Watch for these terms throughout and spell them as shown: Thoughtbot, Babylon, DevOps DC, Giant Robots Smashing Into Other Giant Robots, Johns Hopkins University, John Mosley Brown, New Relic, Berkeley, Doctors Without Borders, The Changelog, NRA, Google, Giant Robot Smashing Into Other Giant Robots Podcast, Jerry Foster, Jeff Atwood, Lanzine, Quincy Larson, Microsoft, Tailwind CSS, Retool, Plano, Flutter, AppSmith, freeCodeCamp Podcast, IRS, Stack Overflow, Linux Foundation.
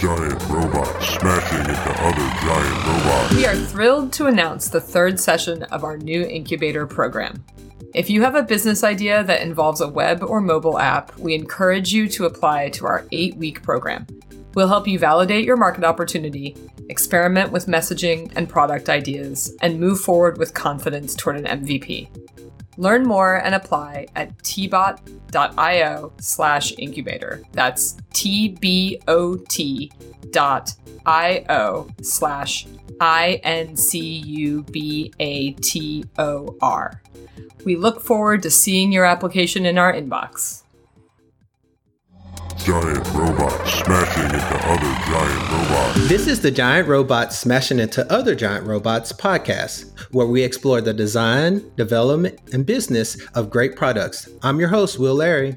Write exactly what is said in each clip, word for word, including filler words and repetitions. Giant Robots Smashing Into Other Giant Robots. We are thrilled to announce the third session of our new incubator program. If you have a business idea that involves a web or mobile app, we encourage you to apply to our eight-week program. We'll help you validate your market opportunity, experiment with messaging and product ideas, and move forward with confidence toward an M V P. Learn more and apply at tbot.io slash incubator. That's T-B-O-T dot I-O slash I-N-C-U-B-A-T-O-R. We look forward to seeing your application in our inbox. Giant robots smashing into other giant robots. This is the Giant Robots Smashing Into Other Giant Robots podcast, where we explore the design, development, and business of great products. I'm your host, Will Larry.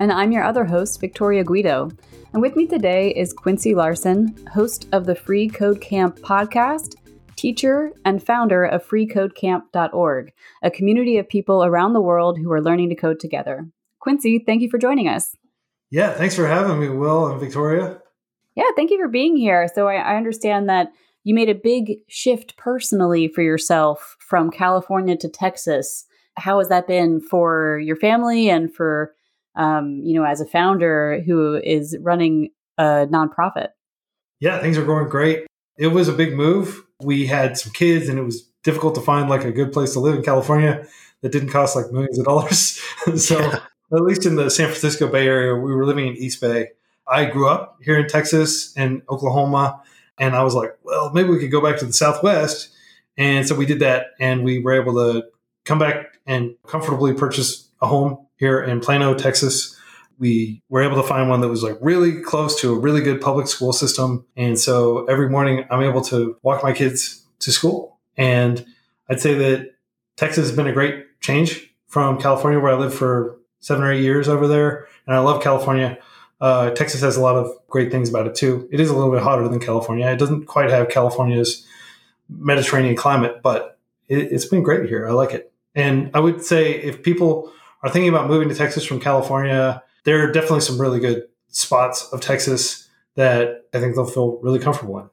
And I'm your other host, Victoria Guido. And with me today is Quincy Larson, host of the Free Code Camp podcast, teacher and founder of free code camp dot org, a community of people around the world who are learning to code together. Quincy, thank you for joining us. Yeah, thanks for having me, Will and Victoria. Yeah, thank you for being here. So I, I understand that you made a big shift personally for yourself from California to Texas. How has that been for your family and for, um, you know, as a founder who is running a nonprofit? Yeah, things are going great. It was a big move. We had some kids and it was difficult to find like a good place to live in California that didn't cost like millions of dollars. so. Yeah. At least in the San Francisco Bay Area, we were living in East Bay. I grew up here in Texas and Oklahoma, and I was like, well, maybe we could go back to the Southwest. And so we did that, and we were able to come back and comfortably purchase a home here in Plano, Texas. We were able to find one that was like really close to a really good public school system. And so every morning I'm able to walk my kids to school. And I'd say that Texas has been a great change from California, where I lived for seven or eight years over there. And I love California. Uh, Texas has a lot of great things about it too. It is a little bit hotter than California. It doesn't quite have California's Mediterranean climate, but it, it's been great here. I like it. And I would say if people are thinking about moving to Texas from California, there are definitely some really good spots of Texas that I think they'll feel really comfortable in.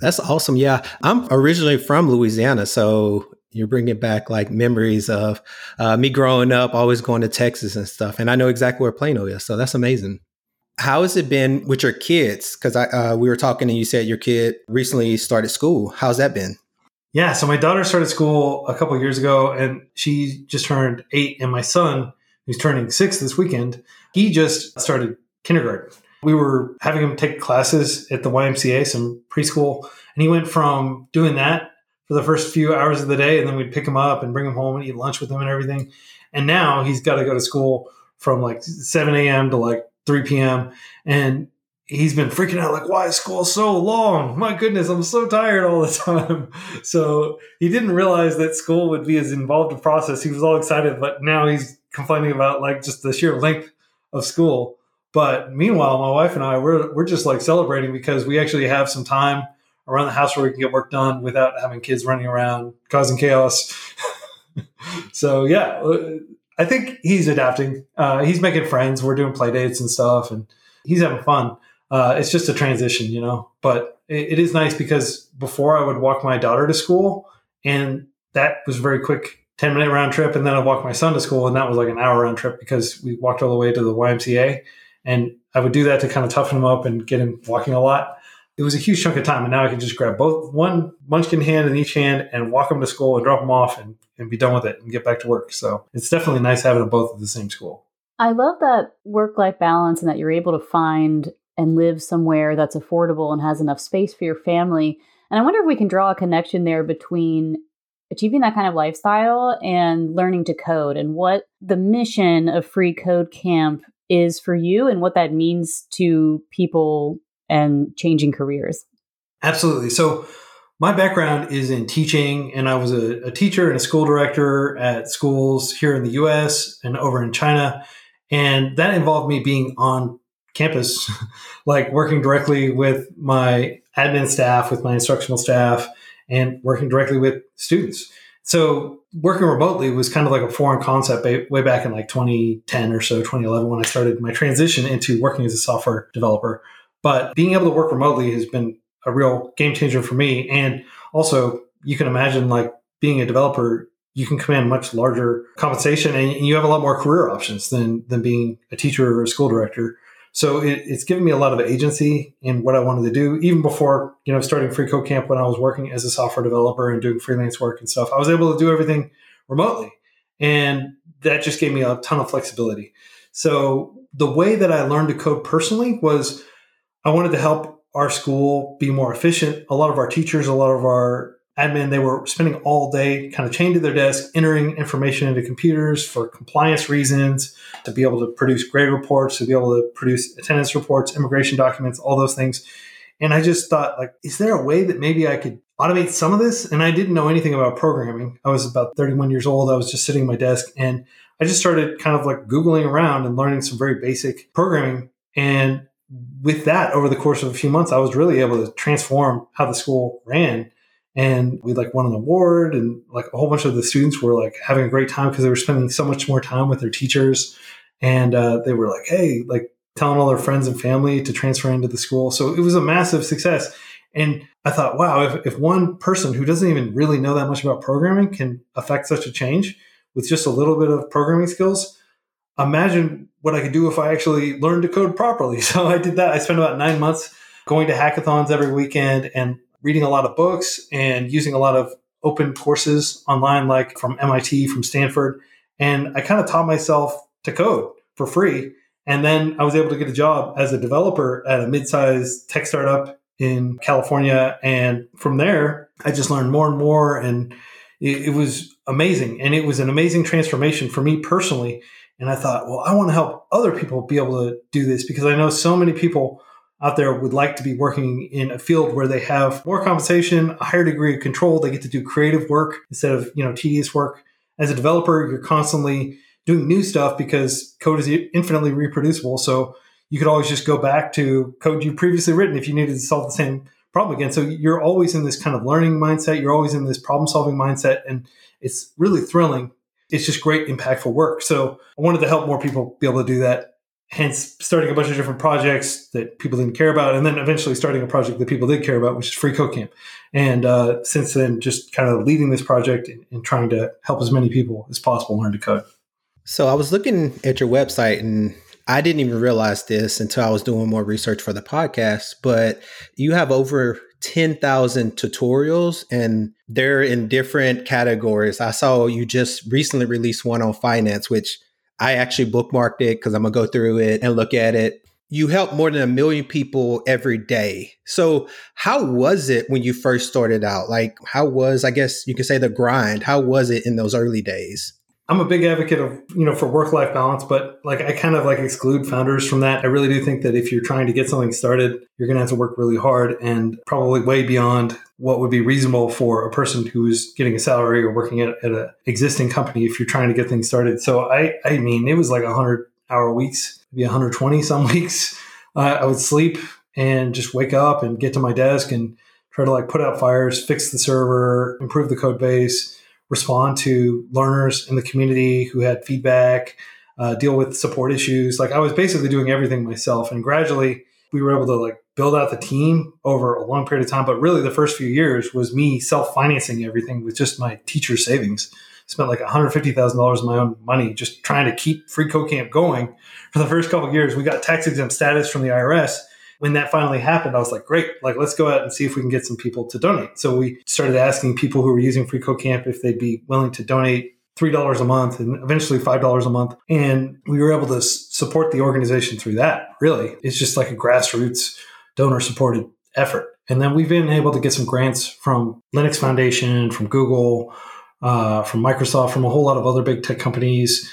That's awesome. Yeah. I'm originally from Louisiana, so you're bringing back like memories of uh, me growing up, always going to Texas and stuff. And I know exactly where Plano is. So that's amazing. How has it been with your kids? Because I uh, we were talking and you said your kid recently started school. How's that been? Yeah. So my daughter started school a couple of years ago and she just turned eight. And my son, who's turning six this weekend, he just started kindergarten. We were having him take classes at the Y M C A, some preschool. And he went from doing that for the first few hours of the day, and then we'd pick him up and bring him home and eat lunch with him and everything. And now he's got to go to school from like seven a.m. to like three p.m. And he's been freaking out like, why is school so long? My goodness, I'm so tired all the time. So he didn't realize that school would be as involved a process. He was all excited, but now he's complaining about like just the sheer length of school. But meanwhile, my wife and I, we're we're just like celebrating because we actually have some time around the house where we can get work done without having kids running around causing chaos. So yeah, I think he's adapting. Uh, he's making friends. We're doing play dates and stuff and he's having fun. Uh, it's just a transition, you know, but it, it is nice because before I would walk my daughter to school and that was a very quick ten minute round trip. And then I walked my son to school and that was like an hour round trip because we walked all the way to the Y M C A and I would do that to kind of toughen him up and get him walking a lot. It was a huge chunk of time, and now I can just grab both one munchkin hand in each hand and walk them to school and drop them off and, and be done with it and get back to work. So it's definitely nice having them both at the same school. I love that work-life balance and that you're able to find and live somewhere that's affordable and has enough space for your family. And I wonder if we can draw a connection there between achieving that kind of lifestyle and learning to code and what the mission of Free Code Camp is for you and what that means to people and changing careers. Absolutely. So my background is in teaching, and I was a, a teacher and a school director at schools here in the U S and over in China. And that involved me being on campus, like working directly with my admin staff, with my instructional staff, and working directly with students. So working remotely was kind of like a foreign concept way back in like twenty ten or so, twenty eleven, when I started my transition into working as a software developer. But being able to work remotely has been a real game changer for me. And also, you can imagine, like, being a developer, you can command much larger compensation and you have a lot more career options than than being a teacher or a school director. So it, it's given me a lot of agency in what I wanted to do. Even before, you know, starting freeCodeCamp, when I was working as a software developer and doing freelance work and stuff, I was able to do everything remotely. And that just gave me a ton of flexibility. So the way that I learned to code personally was I wanted to help our school be more efficient. A lot of our teachers, a lot of our admin, they were spending all day kind of chained to their desk, entering information into computers for compliance reasons, to be able to produce grade reports, to be able to produce attendance reports, immigration documents, all those things. And I just thought, like, is there a way that maybe I could automate some of this? And I didn't know anything about programming. I was about thirty-one years old. I was just sitting at my desk and I just started kind of like Googling around and learning some very basic programming. And with that, over the course of a few months, I was really able to transform how the school ran. And we like won an award, and like a whole bunch of the students were like having a great time because they were spending so much more time with their teachers. And uh, they were like, hey, like telling all their friends and family to transfer into the school. So it was a massive success. And I thought, wow, if, if one person who doesn't even really know that much about programming can affect such a change with just a little bit of programming skills, imagine what I could do if I actually learned to code properly. So I did that. I spent about nine months going to hackathons every weekend and reading a lot of books and using a lot of open courses online, like from M I T, from Stanford. And I kind of taught myself to code for free. And then I was able to get a job as a developer at a mid-sized tech startup in California. And from there, I just learned more and more. And it, it was amazing. And it was an amazing transformation for me personally. And I thought, well, I want to help other people be able to do this because I know so many people out there would like to be working in a field where they have more compensation, a higher degree of control. They get to do creative work instead of, you know, tedious work. As a developer, you're constantly doing new stuff because code is infinitely reproducible. So you could always just go back to code you've previously written if you needed to solve the same problem again. So you're always in this kind of learning mindset. You're always in this problem solving mindset. And it's really thrilling. It's just great, impactful work. So I wanted to help more people be able to do that. Hence, starting a bunch of different projects that people didn't care about, and then eventually starting a project that people did care about, which is freeCodeCamp. And uh, since then, just kind of leading this project and, and trying to help as many people as possible learn to code. So I was looking at your website, and I didn't even realize this until I was doing more research for the podcast, but you have over ten thousand tutorials, and they're in different categories. I saw you just recently released one on finance, which I actually bookmarked it because I'm going to go through it and look at it. You help more than a million people every day. So how was it when you first started out? Like, how was, I guess you could say, the grind? How was it in those early days? I'm a big advocate of, you know, for work-life balance, but like I kind of like exclude founders from that. I really do think that if you're trying to get something started, you're going to have to work really hard and probably way beyond what would be reasonable for a person who is getting a salary or working at, at an existing company if you're trying to get things started. So I, I mean, it was like one hundred hour weeks, maybe one hundred twenty some weeks. Uh, I would sleep and just wake up and get to my desk and try to like put out fires, fix the server, improve the code base, respond to learners in the community who had feedback, uh, deal with support issues. Like I was basically doing everything myself. And gradually we were able to like build out the team over a long period of time. But really the first few years was me self-financing everything with just my teacher savings. Spent like one hundred fifty thousand dollars of my own money just trying to keep freeCodeCamp going. For the first couple of years, we got tax exempt status from the I R S. When that finally happened, I was like, great, like, let's go out and see if we can get some people to donate. So we started asking people who were using freeCodeCamp if they'd be willing to donate three dollars a month and eventually five dollars a month. And we were able to s- support the organization through that, really. It's just like a grassroots donor-supported effort. And then we've been able to get some grants from Linux Foundation, from Google, uh, from Microsoft, from a whole lot of other big tech companies,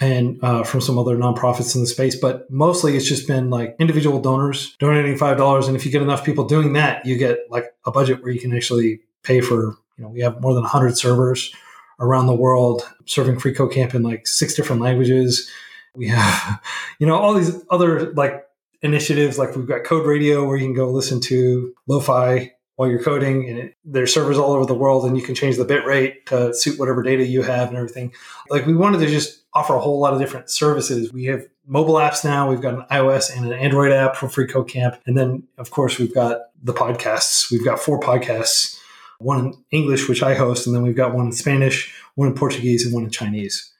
and uh, from some other nonprofits in the space. But mostly it's just been like individual donors donating five dollars. And if you get enough people doing that, you get like a budget where you can actually pay for, you know, we have more than one hundred servers around the world serving freeCodeCamp in like six different languages. We have, you know, all these other like initiatives, like we've got Code Radio where you can go listen to lo-fi while you're coding, and it, there's servers all over the world, and you can change the bit rate to suit whatever data you have and everything. Like we wanted to just offer a whole lot of different services. We have mobile apps now. We've got an iOS and an Android app for freeCodeCamp. And then, of course, we've got the podcasts. We've got four podcasts, one in English, which I host, and then we've got one in Spanish, one in Portuguese, and one in Chinese.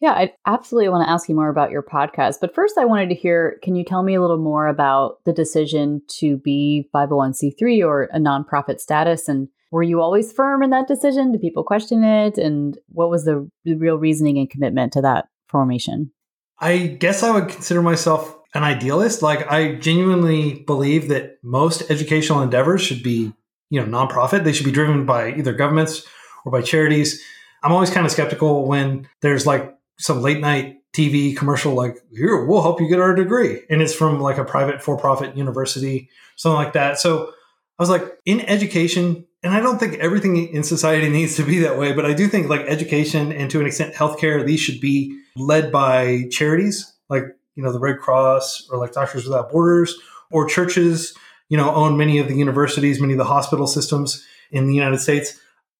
Yeah, I absolutely want to ask you more about your podcast. But first, I wanted to hear, can you tell me a little more about the decision to be five oh one c three or a nonprofit status? And were you always firm in that decision? Did people question it? And what was the real reasoning and commitment to that formation? I guess I would consider myself an idealist. Like, I genuinely believe that most educational endeavors should be, you know, nonprofit. They should be driven by either governments or by charities. I'm always kind of skeptical when there's like some late night T V commercial, like, here, we'll help you get our degree. And it's from like a private for-profit university, something like that. So I was like, in education, and I don't think everything in society needs to be that way, but I do think like education and to an extent healthcare, these should be led by charities, like, you know, the Red Cross or like Doctors Without Borders, or churches, you know, own many of the universities, many of the hospital systems in the United States.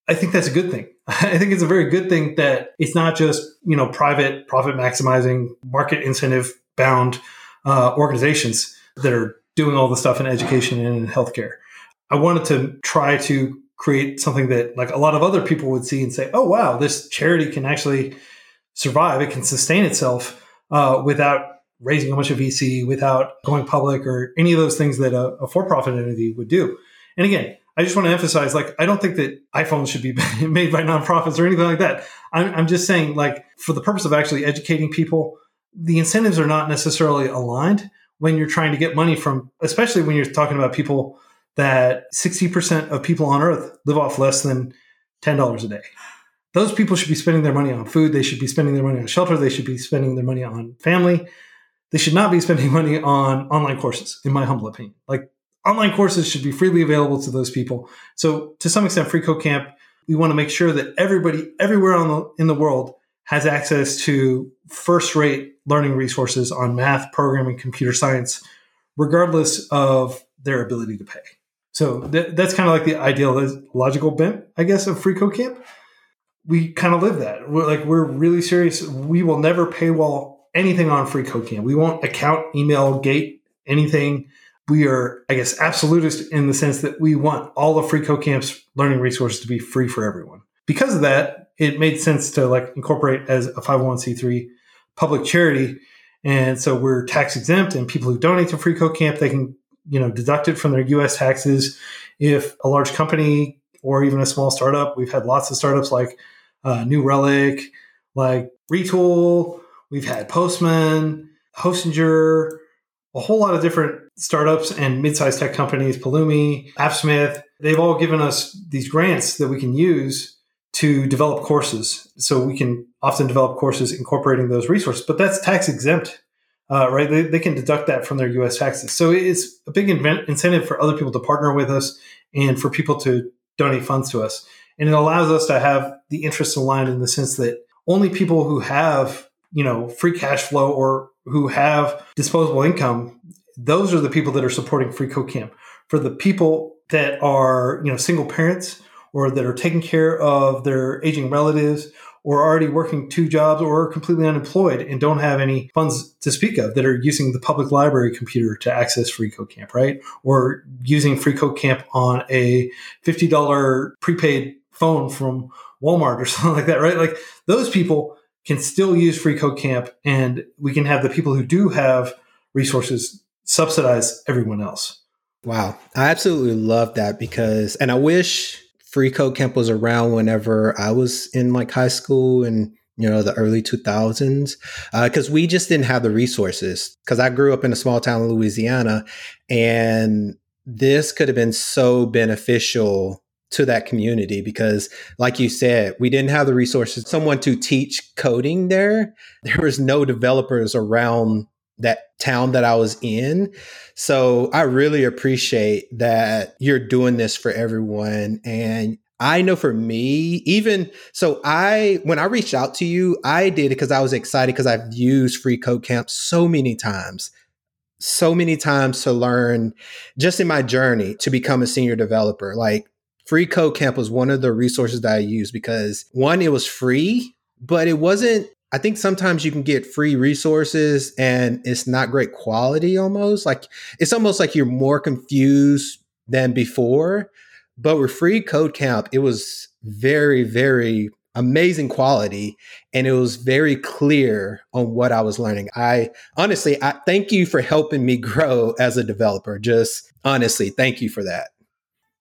I think that's a good thing. I think it's a very good thing that it's not just, you know, private profit maximizing, market incentive bound uh, organizations that are doing all the stuff in education and in healthcare. I wanted to try to create something that like a lot of other people would see and say, oh, wow, this charity can actually survive. It can sustain itself uh, without raising a bunch of V C, without going public or any of those things that a, a for-profit entity would do. And again, I just want to emphasize, like, I don't think that iPhones should be made by nonprofits or anything like that. I'm, I'm just saying, like, for the purpose of actually educating people, the incentives are not necessarily aligned when you're trying to get money from, especially when you're talking about people that sixty percent of people on Earth live off less than ten dollars a day. Those people should be spending their money on food. They should be spending their money on shelter. They should be spending their money on family. They should not be spending money on online courses, in my humble opinion. Like, online courses should be freely available to those people. So to some extent, freeCodeCamp, we want to make sure that everybody everywhere on the, in the world has access to first-rate learning resources on math, programming, computer science, regardless of their ability to pay. So th- that's kind of like the ideological bent, I guess, of freeCodeCamp. We kind of live that. We're like, we're really serious. We will never paywall anything on freeCodeCamp. We won't account, email, gate, anything. We are, I guess, absolutist in the sense that we want all of freeCodeCamp's learning resources to be free for everyone. Because of that, it made sense to like incorporate as a five oh one c three public charity. And so we're tax exempt, and people who donate to freeCodeCamp, they can, you know, deduct it from their U S taxes. If a large company or even a small startup, we've had lots of startups like uh, New Relic, like Retool, we've had Postman, Hostinger, a whole lot of different startups and mid-sized tech companies, Pulumi, AppSmith, they've all given us these grants that we can use to develop courses. So we can often develop courses incorporating those resources, but that's tax exempt, uh, right? They, they can deduct that from their U S taxes. So it's a big invent- incentive for other people to partner with us and for people to donate funds to us. And it allows us to have the interests aligned in the sense that only people who have, you know, free cash flow or who have disposable income, those are the people that are supporting freeCodeCamp. For the people that are, you know, single parents or that are taking care of their aging relatives or already working two jobs or are completely unemployed and don't have any funds to speak of, that are using the public library computer to access freeCodeCamp, right? Or using freeCodeCamp on a fifty dollars prepaid phone from Walmart or something like that, right? Like, those people can still use freeCodeCamp, and we can have the people who do have resources subsidize everyone else. Wow. I absolutely love that, because, and I wish freeCodeCamp was around whenever I was in like high school and, you know, the early two thousands, because uh, we just didn't have the resources, because I grew up in a small town in Louisiana, and this could have been so beneficial to that community, because like you said, we didn't have the resources, someone to teach coding there. There was no developers around that town that I was in. So I really appreciate that you're doing this for everyone. And I know for me, even so, I, when I reached out to you, I did it because I was excited, because I've used freeCodeCamp so many times, so many times to learn just in my journey to become a senior developer. Like, freeCodeCamp was one of the resources that I used because, one, it was free, but it wasn't I think sometimes you can get free resources and it's not great quality almost. Like it's almost like you're more confused than before. But with freeCodeCamp, it was very, very amazing quality. And it was very clear on what I was learning. I honestly, I thank you for helping me grow as a developer. Just honestly, thank you for that.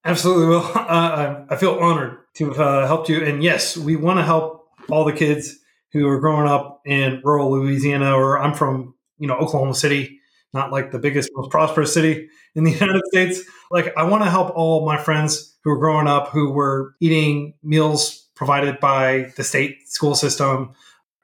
Absolutely, Will. Uh, I feel honored to have uh, helped you. And yes, we want to help all the kids who are growing up in rural Louisiana, or I'm from, you know, Oklahoma City, not like the biggest, most prosperous city in the United States. Like I want to help all my friends who are growing up, who were eating meals provided by the state school system,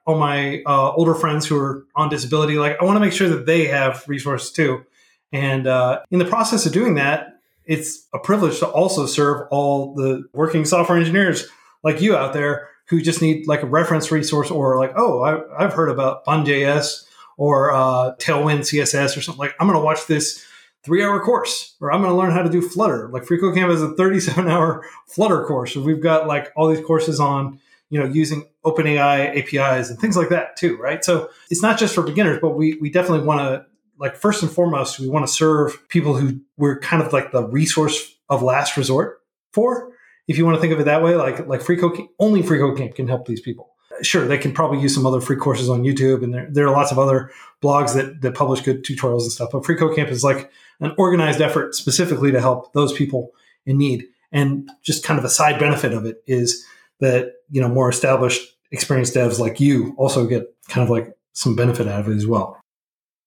all my uh, older friends who are on disability. Like I want to make sure that they have resources too. And uh, in the process of doing that, it's a privilege to also serve all the working software engineers like you out there who just need like a reference resource, or like, oh, I, I've heard about Bun J S or uh, Tailwind C S S or something. Like, I'm going to watch this three-hour course, or I'm going to learn how to do Flutter. Like freeCodeCamp is a thirty-seven hour Flutter course. So we've got like all these courses on, you know, using OpenAI A P Is and things like that too, right? So it's not just for beginners, but we we definitely want to, like first and foremost, we want to serve people who we're kind of like the resource of last resort for. If you want to think of it that way, like like freeCodeCamp, only freeCodeCamp can help these people. Sure, they can probably use some other free courses on YouTube, and there, there are lots of other blogs that, that publish good tutorials and stuff. But freeCodeCamp is like an organized effort specifically to help those people in need. And just kind of a side benefit of it is that, you know, more established, experienced devs like you also get kind of like some benefit out of it as well.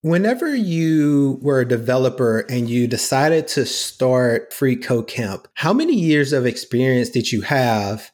Whenever you were a developer and you decided to start freeCodeCamp, how many years of experience did you have,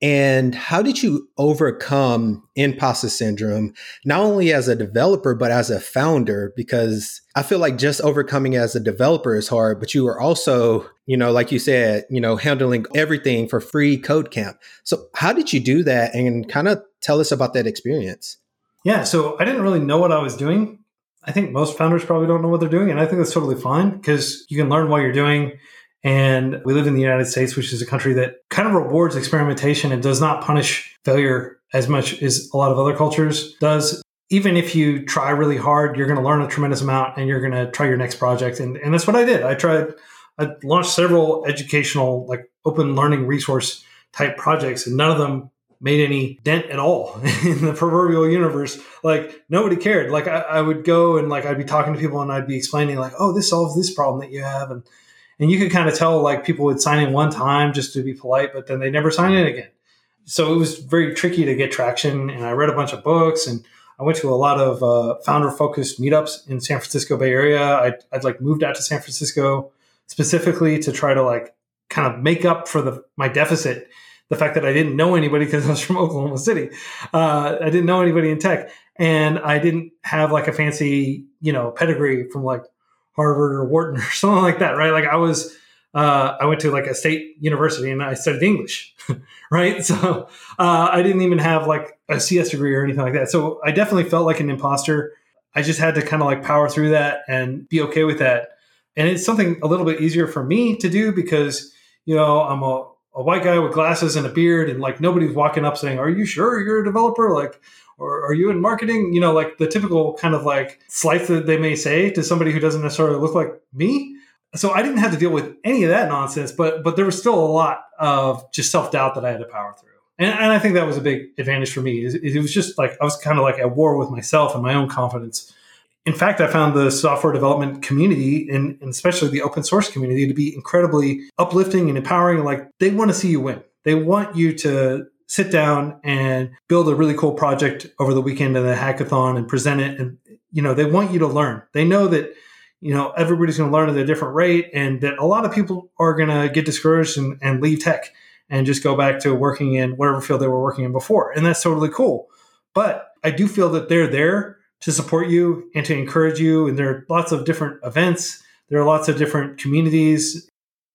and how did you overcome imposter syndrome, not only as a developer, but as a founder? Because I feel like just overcoming as a developer is hard, but you were also, you know, like you said, you know, handling everything for freeCodeCamp. So how did you do that, and kind of tell us about that experience? Yeah, so I didn't really know what I was doing. I think most founders probably don't know what they're doing, and I think that's totally fine because you can learn what you're doing. And we live in the United States, which is a country that kind of rewards experimentation and does not punish failure as much as a lot of other cultures does. Even if you try really hard, you're going to learn a tremendous amount, and you're going to try your next project. And, and that's what I did. I tried, I launched several educational, like open learning resource type projects, and none of them made any dent at all in the proverbial universe. Like nobody cared. Like I, I would go and like, I'd be talking to people and I'd be explaining like, oh, this solves this problem that you have. And, and you could kind of tell like people would sign in one time just to be polite, but then they never sign in again. So it was very tricky to get traction. And I read a bunch of books, and I went to a lot of uh, founder focused meetups in San Francisco Bay Area. I'd, I'd like moved out to San Francisco specifically to try to like kind of make up for the, my deficit. The fact that I didn't know anybody because I was from Oklahoma City. Uh, I didn't know anybody in tech, and I didn't have like a fancy, you know, pedigree from like Harvard or Wharton or something like that. Right. Like I was, uh, I went to like a state university and I studied English. Right. So uh, I didn't even have like a C S degree or anything like that. So I definitely felt like an imposter. I just had to kind of like power through that and be okay with that. And it's something a little bit easier for me to do because, you know, I'm a, a white guy with glasses and a beard, and like nobody's walking up saying, are you sure you're a developer? Like, or are you in marketing? You know, like the typical kind of like slice that they may say to somebody who doesn't necessarily look like me. So I didn't have to deal with any of that nonsense, but, but there was still a lot of just self-doubt that I had to power through. And, and I think that was a big advantage for me. It, it was just like, I was kind of like at war with myself and my own confidence. In fact, I found the software development community, and especially the open source community, to be incredibly uplifting and empowering. Like they want to see you win. They want you to sit down and build a really cool project over the weekend at a hackathon and present it. And, you know, they want you to learn. They know that, you know, everybody's going to learn at a different rate, and that a lot of people are going to get discouraged and, and leave tech and just go back to working in whatever field they were working in before. And that's totally cool. But I do feel that they're there to support you and to encourage you. And there are lots of different events. There are lots of different communities.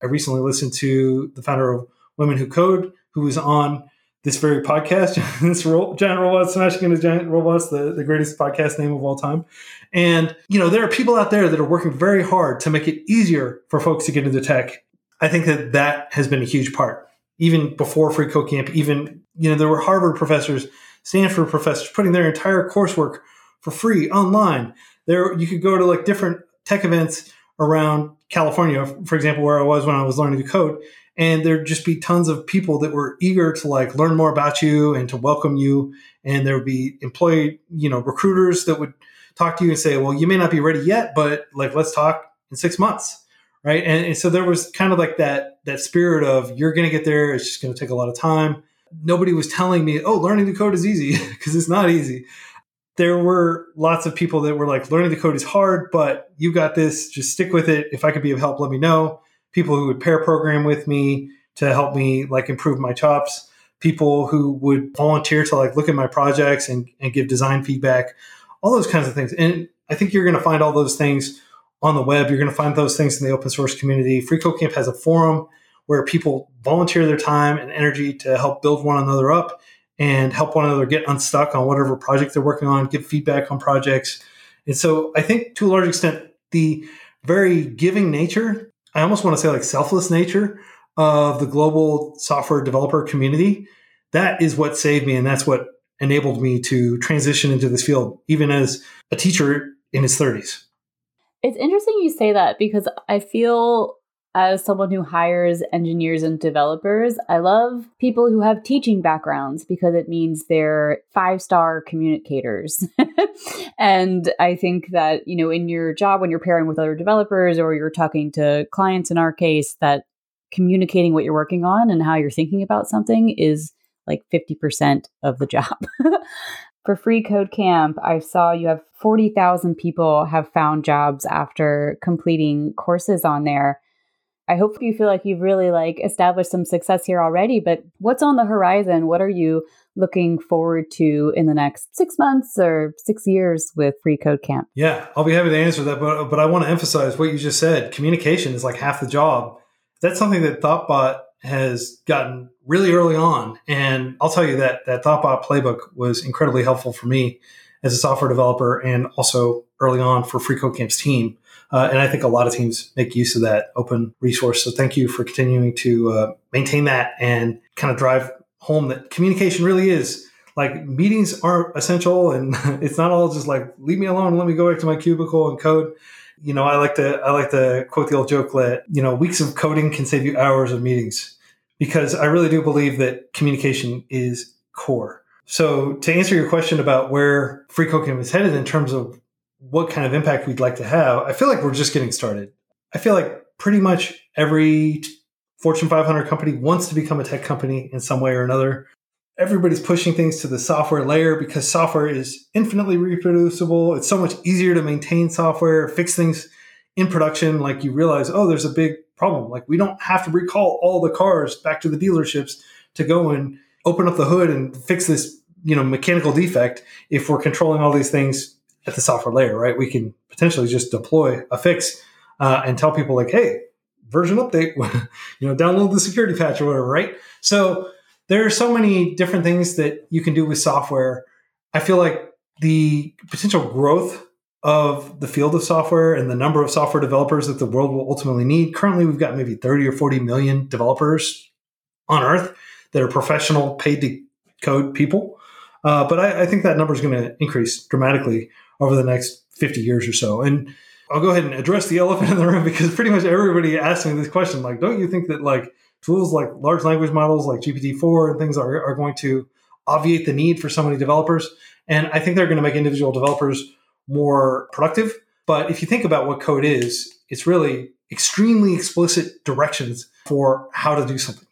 I recently listened to the founder of Women Who Code, who was on this very podcast, this Giant Robots Smashing Into Giant Robots, the, the greatest podcast name of all time. And, you know, there are people out there that are working very hard to make it easier for folks to get into tech. I think that that has been a huge part. Even before freeCodeCamp, even, you know, there were Harvard professors Stanford professors putting their entire coursework for free online. There, you could go to like different tech events around California, for example, where I was when I was learning to code, and there'd just be tons of people that were eager to like learn more about you and to welcome you. And there would be employee, you know, recruiters that would talk to you and say, well, you may not be ready yet, but like, let's talk in six months. Right. And, and so there was kind of like that, that spirit of you're going to get there. It's just going to take a lot of time. Nobody was telling me, oh, learning to code is easy, because it's not easy. There were lots of people that were like, learning to code is hard, but you got this, just stick with it. If I could be of help, let me know. People who would pair program with me to help me like improve my chops, people who would volunteer to like look at my projects and, and give design feedback, all those kinds of things. And I think you're going to find all those things on the web. You're going to find those things in the open source community. FreeCodeCamp has a forum where people volunteer their time and energy to help build one another up and help one another get unstuck on whatever project they're working on, give feedback on projects. And so I think to a large extent, the very giving nature, I almost want to say like selfless nature of the global software developer community, that is what saved me. And that's what enabled me to transition into this field, even as a teacher in his thirties. It's interesting you say that, because I feel as someone who hires engineers and developers, I love people who have teaching backgrounds, because it means they're five-star communicators. And I think that, you know, in your job, when you're pairing with other developers or you're talking to clients, in our case, that communicating what you're working on and how you're thinking about something is like fifty percent of the job. For FreeCodeCamp, I saw you have forty thousand people have found jobs after completing courses on there. I hope you feel like you've really like established some success here already, but what's on the horizon? What are you looking forward to in the next six months or six years with FreeCodeCamp? Yeah, I'll be happy to answer that, but but I want to emphasize what you just said. Communication is like half the job. That's something that Thoughtbot has gotten really early on. And I'll tell you that that Thoughtbot playbook was incredibly helpful for me as a software developer, and also early on for FreeCodeCamp's team. Uh, and I think a lot of teams make use of that open resource. So thank you for continuing to uh, maintain that and kind of drive home that communication really is like, meetings are essential, and it's not all just like, leave me alone, let me go back to my cubicle and code. You know, I like to, I like to quote the old joke that, you know, weeks of coding can save you hours of meetings, because I really do believe that communication is core. So to answer your question about where FreeCodeCamp is headed in terms of what kind of impact we'd like to have, I feel like we're just getting started. I feel like pretty much every Fortune five hundred company wants to become a tech company in some way or another. Everybody's pushing things to the software layer because software is infinitely reproducible. It's so much easier to maintain software, fix things in production. Like, you realize, oh, there's a big problem. Like, we don't have to recall all the cars back to the dealerships to go and open up the hood and fix this, you know, mechanical defect. If we're controlling all these things at the software layer, right, we can potentially just deploy a fix uh, and tell people like, hey, version update, you know, download the security patch or whatever, right? So there are so many different things that you can do with software. I feel like the potential growth of the field of software and the number of software developers that the world will ultimately need. Currently, we've got maybe thirty or forty million developers on Earth that are professional, paid to code people. Uh, but I, I think that number is going to increase dramatically over the next fifty years or so. And I'll go ahead and address the elephant in the room, because pretty much everybody asks me this question. Like, don't you think that like tools like large language models like G P T four and things are, are going to obviate the need for so many developers? And I think they're going to make individual developers more productive. But if you think about what code is, it's really extremely explicit directions for how to do something.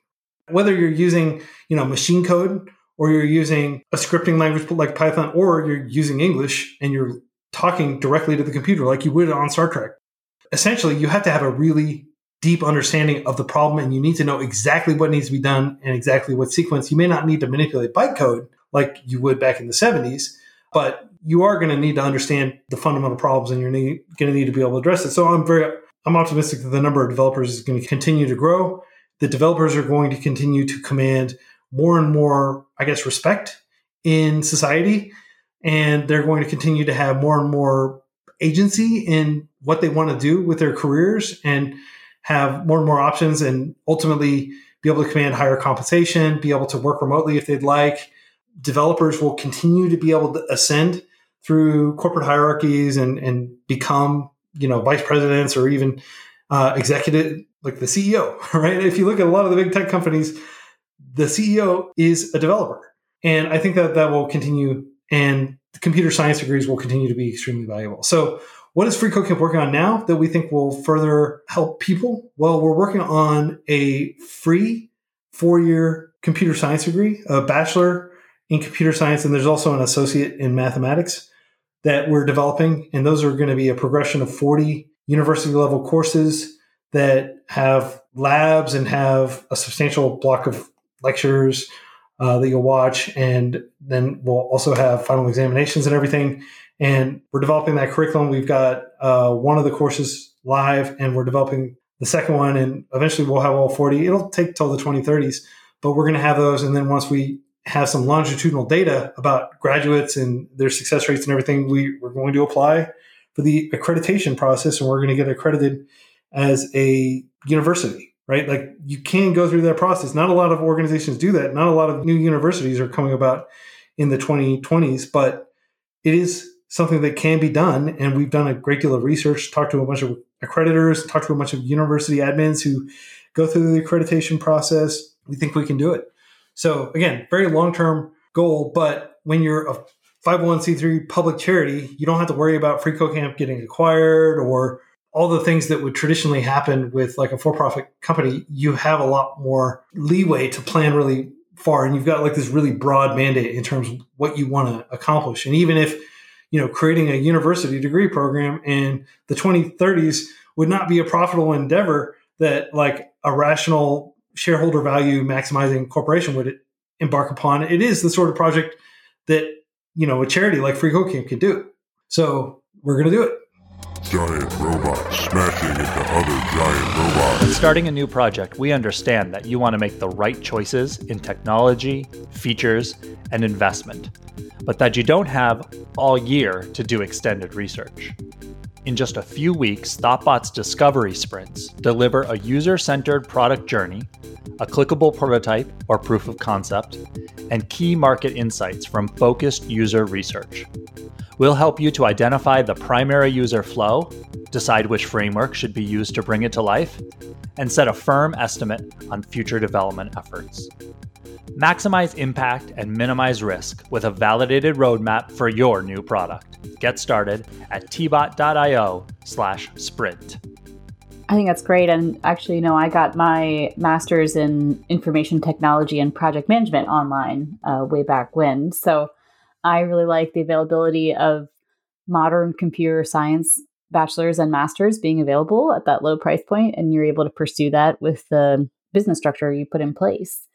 Whether you're using, you know, machine code, or you're using a scripting language like Python, or you're using English and you're talking directly to the computer like you would on Star Trek. Essentially, you have to have a really deep understanding of the problem, and you need to know exactly what needs to be done and exactly what sequence. You may not need to manipulate bytecode like you would back in the seventies, but you are going to need to understand the fundamental problems, and you're going to need to be able to address it. So I'm very I'm optimistic that the number of developers is going to continue to grow. The developers are going to continue to command more and more, I guess, respect in society. And they're going to continue to have more and more agency in what they want to do with their careers, and have more and more options, and ultimately be able to command higher compensation, be able to work remotely if they'd like, developers will continue to be able to ascend through corporate hierarchies and, and become, you know, vice presidents or even uh, executive, like the C E O, right? If you look at a lot of the big tech companies, the C E O is a developer. And I think that that will continue, and the computer science degrees will continue to be extremely valuable. So what is freeCodeCamp working on now that we think will further help people? Well, we're working on a free four-year computer science degree, a bachelor in computer science, and there's also an associate in mathematics that we're developing. And those are going to be a progression of forty university-level courses that have labs and have a substantial block of lectures uh, that you'll watch. And then we'll also have final examinations and everything. And we're developing that curriculum. We've got uh, one of the courses live, and we're developing the second one. And eventually we'll have all forty. It'll take till the twenty thirties, but we're going to have those. And then once we have some longitudinal data about graduates and their success rates and everything, we, we're going to apply for the accreditation process, and we're going to get accredited as a university, right? Like, you can go through that process. Not a lot of organizations do that. Not a lot of new universities are coming about in the twenty twenties, but it is something that can be done. And we've done a great deal of research, talked to a bunch of accreditors, talked to a bunch of university admins who go through the accreditation process. We think we can do it. So again, very long-term goal, but when you're a five oh one c three public charity, you don't have to worry about freeCodeCamp getting acquired or all the things that would traditionally happen with like a for-profit company. You have a lot more leeway to plan really far, and you've got like this really broad mandate in terms of what you want to accomplish. And even if, you know, creating a university degree program in the twenty thirties would not be a profitable endeavor that like a rational shareholder value maximizing corporation would embark upon, it is the sort of project that, you know, a charity like freeCodeCamp can do. So we're going to do it. Giant robots smashing into other giant robots. When starting a new project, we understand that you want to make the right choices in technology, features, and investment, but that you don't have all year to do extended research. In just a few weeks, Thoughtbot's discovery sprints deliver a user-centered product journey, a clickable prototype or proof of concept, and key market insights from focused user research. We'll help you to identify the primary user flow, decide which framework should be used to bring it to life, and set a firm estimate on future development efforts. Maximize impact and minimize risk with a validated roadmap for your new product. Get started at t bot dot io slash sprint. I think that's great. And actually, you know, I got my master's in information technology and project management online uh, way back when. So I really like the availability of modern computer science bachelor's and master's being available at that low price point, and you're able to pursue that with the business structure you put in place.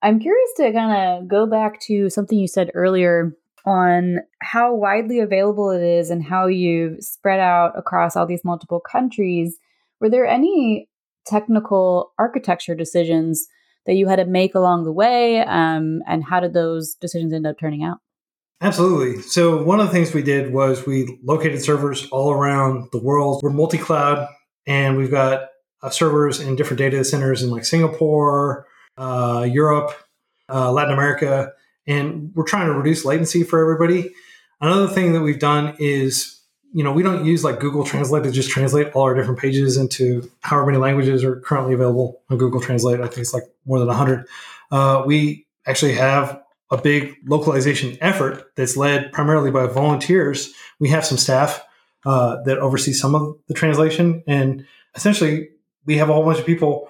I'm curious to kind of go back to something you said earlier on how widely available it is and how you've spread out across all these multiple countries. Were there any technical architecture decisions that you had to make along the way? Um, and how did those decisions end up turning out? Absolutely. So one of the things we did was we located servers all around the world. We're multi-cloud, and we've got uh, servers in different data centers in like Singapore, Uh, Europe, uh, Latin America, and we're trying to reduce latency for everybody. Another thing that we've done is, you know, we don't use like Google Translate to just translate all our different pages into however many languages are currently available on Google Translate. I think it's like more than one hundred. Uh, we actually have a big localization effort that's led primarily by volunteers. We have some staff uh, that oversee some of the translation, and essentially we have a whole bunch of people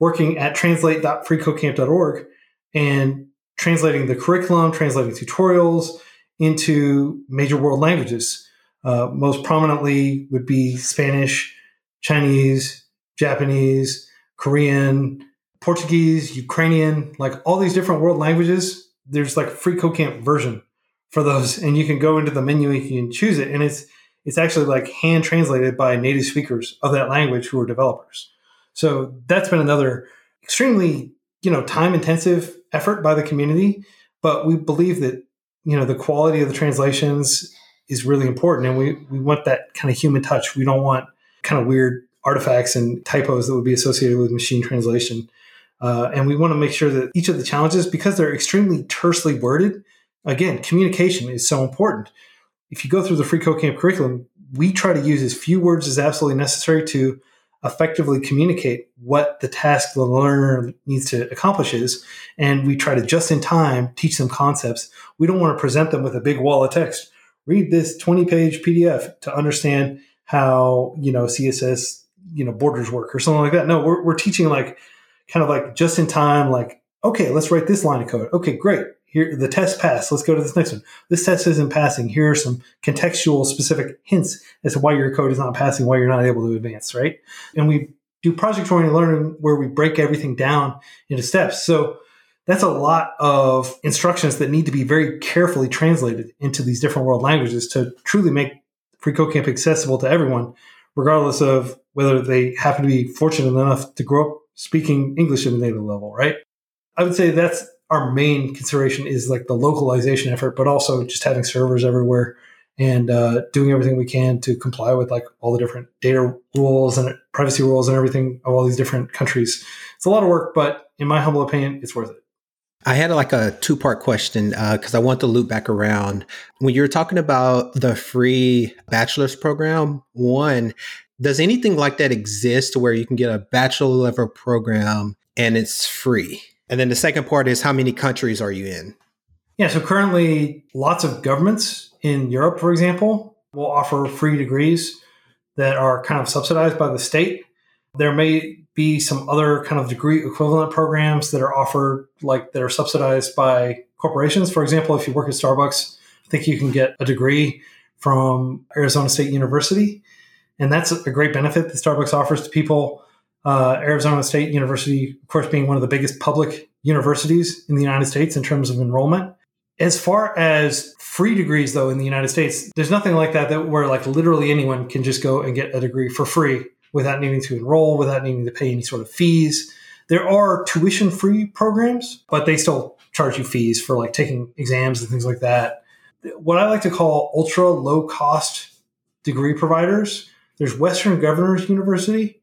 working at translate dot free code camp dot org and translating the curriculum, translating tutorials into major world languages. Uh, most prominently would be Spanish, Chinese, Japanese, Korean, Portuguese, Ukrainian, like all these different world languages. There's like a freeCodeCamp version for those, and you can go into the menu and you can choose it. And it's it's actually like hand translated by native speakers of that language who are developers. So that's been another extremely, you know, time-intensive effort by the community, but we believe that, you know, the quality of the translations is really important, and we, we want that kind of human touch. We don't want kind of weird artifacts and typos that would be associated with machine translation. Uh, and we want to make sure that each of the challenges, because they're extremely tersely worded, again, communication is so important. If you go through the freeCodeCamp curriculum, we try to use as few words as absolutely necessary to effectively communicate what the task the learner needs to accomplish is. And we try to just in time teach them concepts. We don't want to present them with a big wall of text. Read this twenty page P D F to understand how, you know, C S S, you know, borders work or something like that. No, we're, we're teaching like kind of like just in time, like, okay, let's write this line of code. Okay, great. Here, the test passed. Let's go to this next one. This test isn't passing. Here are some contextual specific hints as to why your code is not passing, why you're not able to advance, right? And we do project-oriented learning where we break everything down into steps. So that's a lot of instructions that need to be very carefully translated into these different world languages to truly make freeCodeCamp accessible to everyone, regardless of whether they happen to be fortunate enough to grow up speaking English at a native level, right? I would say that's our main consideration, is like the localization effort, but also just having servers everywhere and uh, doing everything we can to comply with like all the different data rules and privacy rules and everything of all these different countries. It's a lot of work, but in my humble opinion, it's worth it. I had like a two-part question because uh, I want to loop back around. When you were talking about the free bachelor's program, one, does anything like that exist where you can get a bachelor level program and it's free? And then the second part is, how many countries are you in? Yeah, so currently lots of governments in Europe, for example, will offer free degrees that are kind of subsidized by the state. There may be some other kind of degree equivalent programs that are offered, like that are subsidized by corporations. For example, if you work at Starbucks, I think you can get a degree from Arizona State University. And that's a great benefit that Starbucks offers to people. Uh, Arizona State University, of course, being one of the biggest public universities in the United States in terms of enrollment. As far as free degrees, though, in the United States, there's nothing like that, that where like literally anyone can just go and get a degree for free without needing to enroll, without needing to pay any sort of fees. There are tuition-free programs, but they still charge you fees for like taking exams and things like that. What I like to call ultra low-cost degree providers, there's Western Governors University,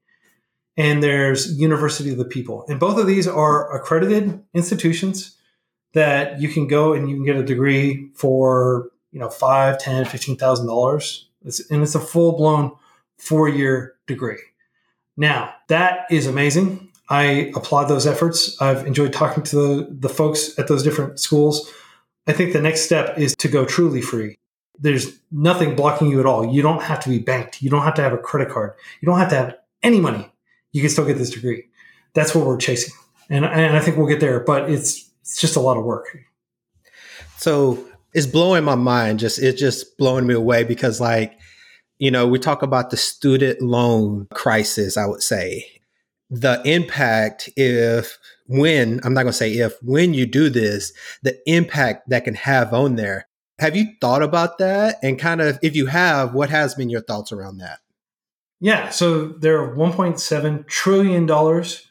and there's University of the People. And both of these are accredited institutions that you can go and you can get a degree for, you know, five, ten, fifteen thousand dollars. And it's a full-blown four-year degree. Now, that is amazing. I applaud those efforts. I've enjoyed talking to the, the folks at those different schools. I think the next step is to go truly free. There's nothing blocking you at all. You don't have to be banked. You don't have to have a credit card. You don't have to have any money. You can still get this degree. That's what we're chasing. And, and I think we'll get there, but it's it's just a lot of work. So it's blowing my mind. Just It's just blowing me away because, like, you know, we talk about the student loan crisis, I would say. The impact if, when, I'm not going to say if, when you do this, the impact that can have on there. Have you thought about that? And kind of, if you have, what has been your thoughts around that? Yeah, so there are one point seven trillion dollars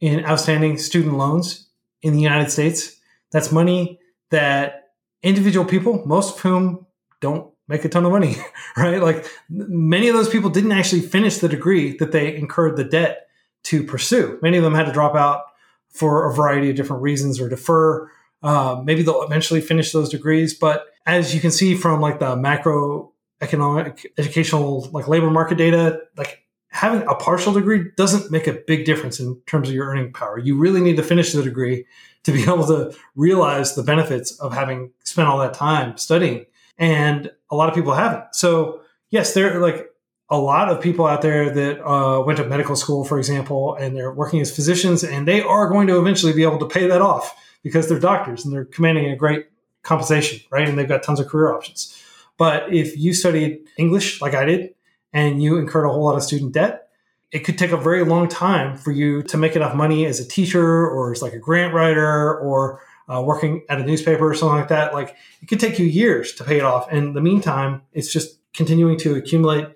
in outstanding student loans in the United States. That's money that individual people, most of whom don't make a ton of money, right? Like many of those people didn't actually finish the degree that they incurred the debt to pursue. Many of them had to drop out for a variety of different reasons or defer. Uh, maybe they'll eventually finish those degrees. But as you can see from like the macro economic, educational, like labor market data, like having a partial degree doesn't make a big difference in terms of your earning power. You really need to finish the degree to be able to realize the benefits of having spent all that time studying. And a lot of people haven't. So yes, there are like a lot of people out there that uh, went to medical school, for example, and they're working as physicians, and they are going to eventually be able to pay that off because they're doctors and they're commanding a great compensation, right? And they've got tons of career options. But if you studied English like I did and you incurred a whole lot of student debt, it could take a very long time for you to make enough money as a teacher or as like a grant writer or uh, working at a newspaper or something like that. Like it could take you years to pay it off. And in the meantime, it's just continuing to accumulate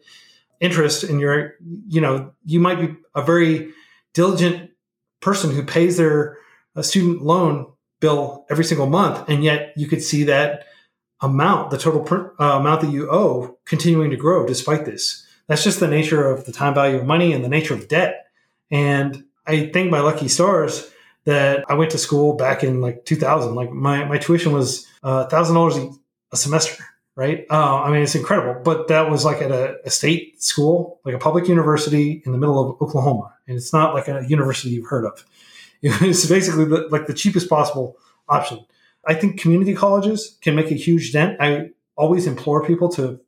interest in your, you know, you might be a very diligent person who pays their uh, student loan bill every single month. And yet you could see that amount, the total per, uh, amount that you owe continuing to grow despite this. That's just the nature of the time value of money and the nature of debt. And I thank my lucky stars that I went to school back in like two thousand. Like my, my tuition was uh, one thousand dollars a semester, right? Uh, I mean, it's incredible. But that was like at a, a state school, like a public university in the middle of Oklahoma. And it's not like a university you've heard of. It was basically the, like the cheapest possible option. I think community colleges can make a huge dent. I always implore people to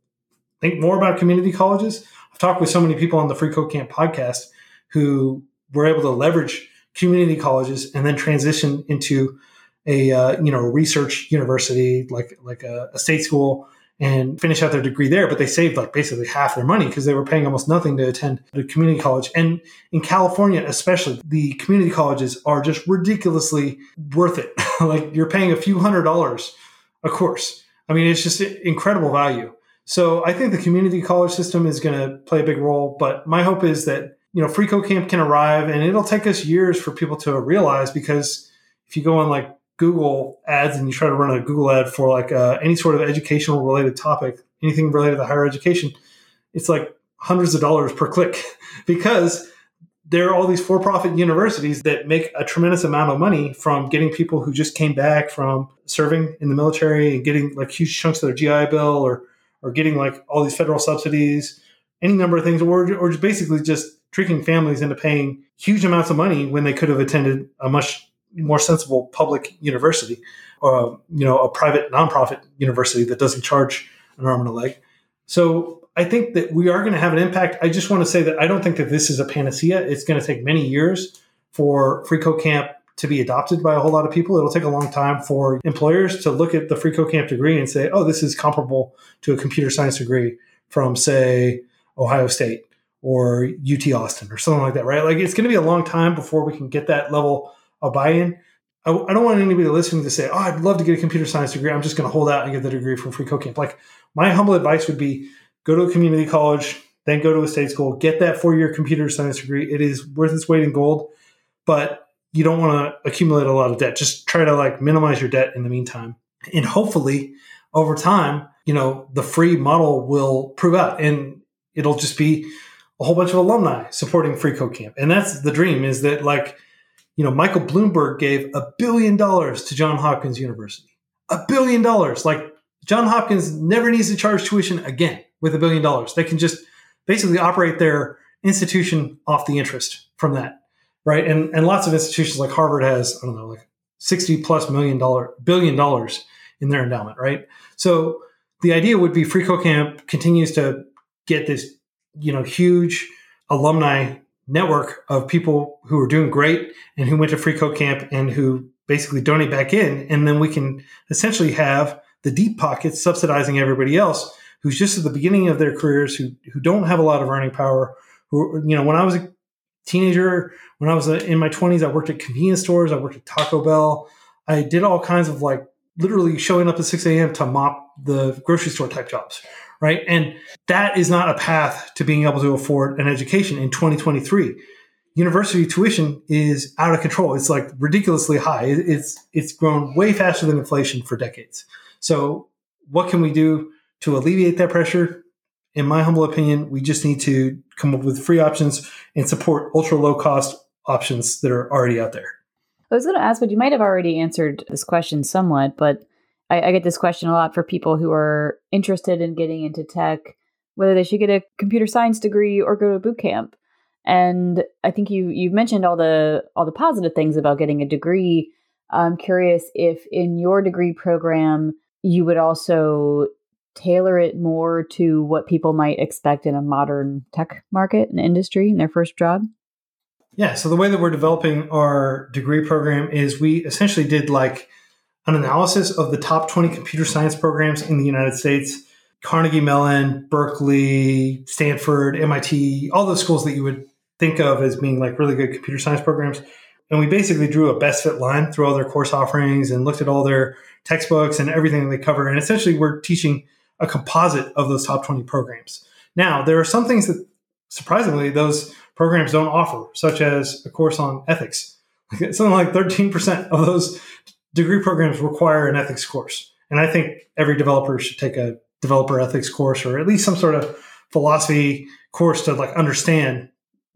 think more about community colleges. I've talked with so many people on the Free Code Camp podcast who were able to leverage community colleges and then transition into a uh, you know research university like like a, a state school and finish out their degree there. But they saved like basically half their money because they were paying almost nothing to attend the community college. And in California, especially, the community colleges are just ridiculously worth it. Like you're paying a few hundred dollars a course. I mean, it's just incredible value. So I think the community college system is going to play a big role. But my hope is that, you know, FreeCodeCamp can arrive, and it'll take us years for people to realize, because if you go on like Google ads and you try to run a Google ad for like uh, any sort of educational related topic, anything related to higher education, it's like hundreds of dollars per click because there are all these for-profit universities that make a tremendous amount of money from getting people who just came back from serving in the military and getting like huge chunks of their G I Bill or or getting like all these federal subsidies, any number of things, or, or just basically just tricking families into paying huge amounts of money when they could have attended a much more sensible public university, or, you know, a private nonprofit university that doesn't charge an arm and a leg. So I think that we are going to have an impact. I just want to say that I don't think that this is a panacea. It's going to take many years for FreeCodeCamp to be adopted by a whole lot of people. It'll take a long time for employers to look at the FreeCodeCamp degree and say, oh, this is comparable to a computer science degree from, say, Ohio State or U T Austin or something like that, right? Like it's going to be a long time before we can get that level of buy-in. I, I don't want anybody listening to say, oh, I'd love to get a computer science degree. I'm just going to hold out and get the degree from FreeCodeCamp. Like my humble advice would be go to a community college, then go to a state school, get that four-year computer science degree. It is worth its weight in gold, but you don't want to accumulate a lot of debt. Just try to like minimize your debt in the meantime. And hopefully over time, you know, the free model will prove out and it'll just be a whole bunch of alumni supporting FreeCodeCamp. And that's the dream, is that like, you know, Michael Bloomberg gave a billion dollars to Johns Hopkins University, a billion dollars. Like Johns Hopkins never needs to charge tuition again with a billion dollars. They can just basically operate their institution off the interest from that. Right. And, and lots of institutions like Harvard has, I don't know, like sixty plus million dollar billion dollars in their endowment. Right. So the idea would be FreeCodeCamp continues to get this, you know, huge alumni network of people who are doing great and who went to FreeCodeCamp and who basically donate back in. And then we can essentially have the deep pockets subsidizing everybody else who's just at the beginning of their careers, who, who don't have a lot of earning power. Who, you know, when I was a teenager, when I was in my twenties, I worked at convenience stores. I worked at Taco Bell. I did all kinds of like literally showing up at six a.m. to mop the grocery store type jobs. Right. And that is not a path to being able to afford an education in twenty twenty-three. University tuition is out of control. It's like ridiculously high. It's, it's grown way faster than inflation for decades. So what can we do to alleviate that pressure? In my humble opinion, we just need to come up with free options and support ultra low cost options that are already out there. I was going to ask, but you might have already answered this question somewhat, but I, I get this question a lot for people who are interested in getting into tech, whether they should get a computer science degree or go to a boot camp. And I think you you've mentioned all the all the positive things about getting a degree. I'm curious if in your degree program you would also tailor it more to what people might expect in a modern tech market and industry in their first job. Yeah. So the way that we're developing our degree program is we essentially did like an analysis of the top twenty computer science programs in the United States, Carnegie Mellon, Berkeley, Stanford, M I T, all those schools that you would think of as being like really good computer science programs. And we basically drew a best fit line through all their course offerings and looked at all their textbooks and everything they cover. And essentially we're teaching a composite of those top twenty programs. Now, there are some things that surprisingly those programs don't offer, such as a course on ethics. Something like thirteen percent of those degree programs require an ethics course. And I think every developer should take a developer ethics course or at least some sort of philosophy course to like understand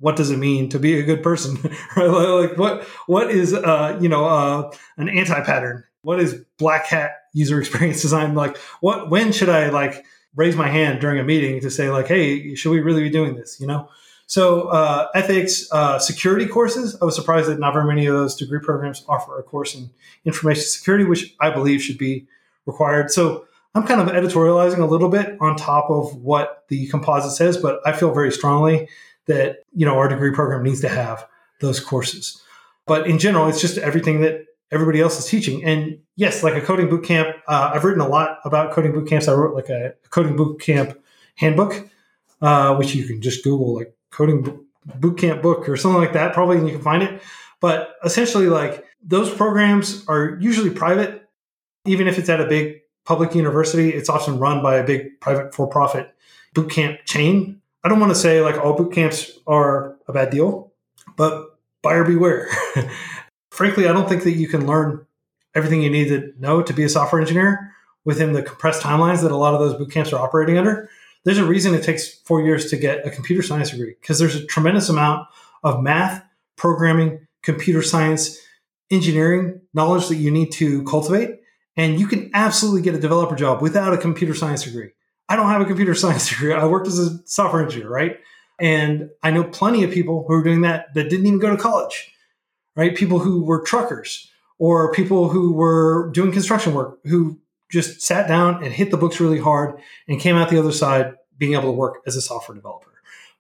what does it mean to be a good person? Like what, what is, uh, you know, uh, an anti-pattern? What is black hat user experience design? Like what, when should I like raise my hand during a meeting to say like, hey, should we really be doing this? You know? So, uh, ethics, uh, security courses. I was surprised that not very many of those degree programs offer a course in information security, which I believe should be required. So I'm kind of editorializing a little bit on top of what the composite says, but I feel very strongly that, you know, our degree program needs to have those courses. But in general, it's just everything that everybody else is teaching. And yes, like a coding boot camp, uh, I've written a lot about coding boot camps. I wrote like a, a coding boot camp handbook, uh, which you can just Google like coding boot camp book or something like that, probably, and you can find it. But essentially, like those programs are usually private. Even if it's at a big public university, it's often run by a big private for-profit boot camp chain. I don't want to say like all boot camps are a bad deal, but buyer beware. Frankly, I don't think that you can learn everything you need to know to be a software engineer within the compressed timelines that a lot of those boot camps are operating under. There's a reason it takes four years to get a computer science degree, because there's a tremendous amount of math, programming, computer science, engineering knowledge that you need to cultivate. And you can absolutely get a developer job without a computer science degree. I don't have a computer science degree. I worked as a software engineer, right? And I know plenty of people who are doing that that didn't even go to college, right? People who were truckers or people who were doing construction work who just sat down and hit the books really hard and came out the other side being able to work as a software developer.